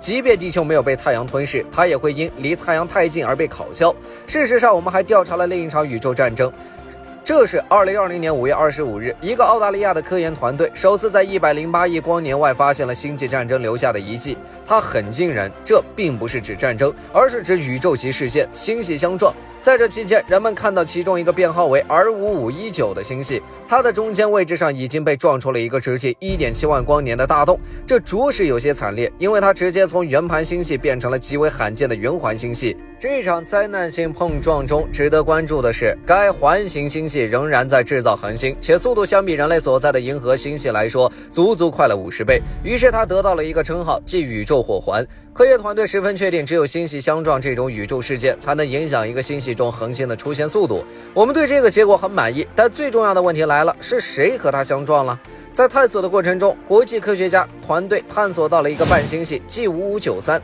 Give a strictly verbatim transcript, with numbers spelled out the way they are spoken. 即便地球没有被太阳吞噬，它也会因离太阳太近而被烤焦。事实上，我们还调查了另一场宇宙战争。 这是二零二零年五月二十五日，一个澳大利亚的科研团队首次在一百零八亿光年外发现了星际战争留下的遗迹。它很惊人，这并不是指战争，而是指宇宙级事件，星系相撞。在这期间，人们看到其中一个编号为 R五五一九 的星系，它的中间位置上已经被撞出了一个直径 一点七万光年的大洞。这着实有些惨烈，因为它直接从圆盘星系变成了极为罕见的圆环星系。 这场灾难性碰撞中，值得关注的是，该环形星系仍然在制造恒星，且速度相比人类所在的银河星系来说，足足快了五十倍。于是，它得到了一个称号，即宇宙火环。科研团队十分确定，只有星系相撞这种宇宙事件，才能影响一个星系中恒星的出现速度。我们对这个结果很满意，但最重要的问题来了：是谁和它相撞了？ 在探索的过程中，国际科学家团队探索到了一个半星系 G 五五九三。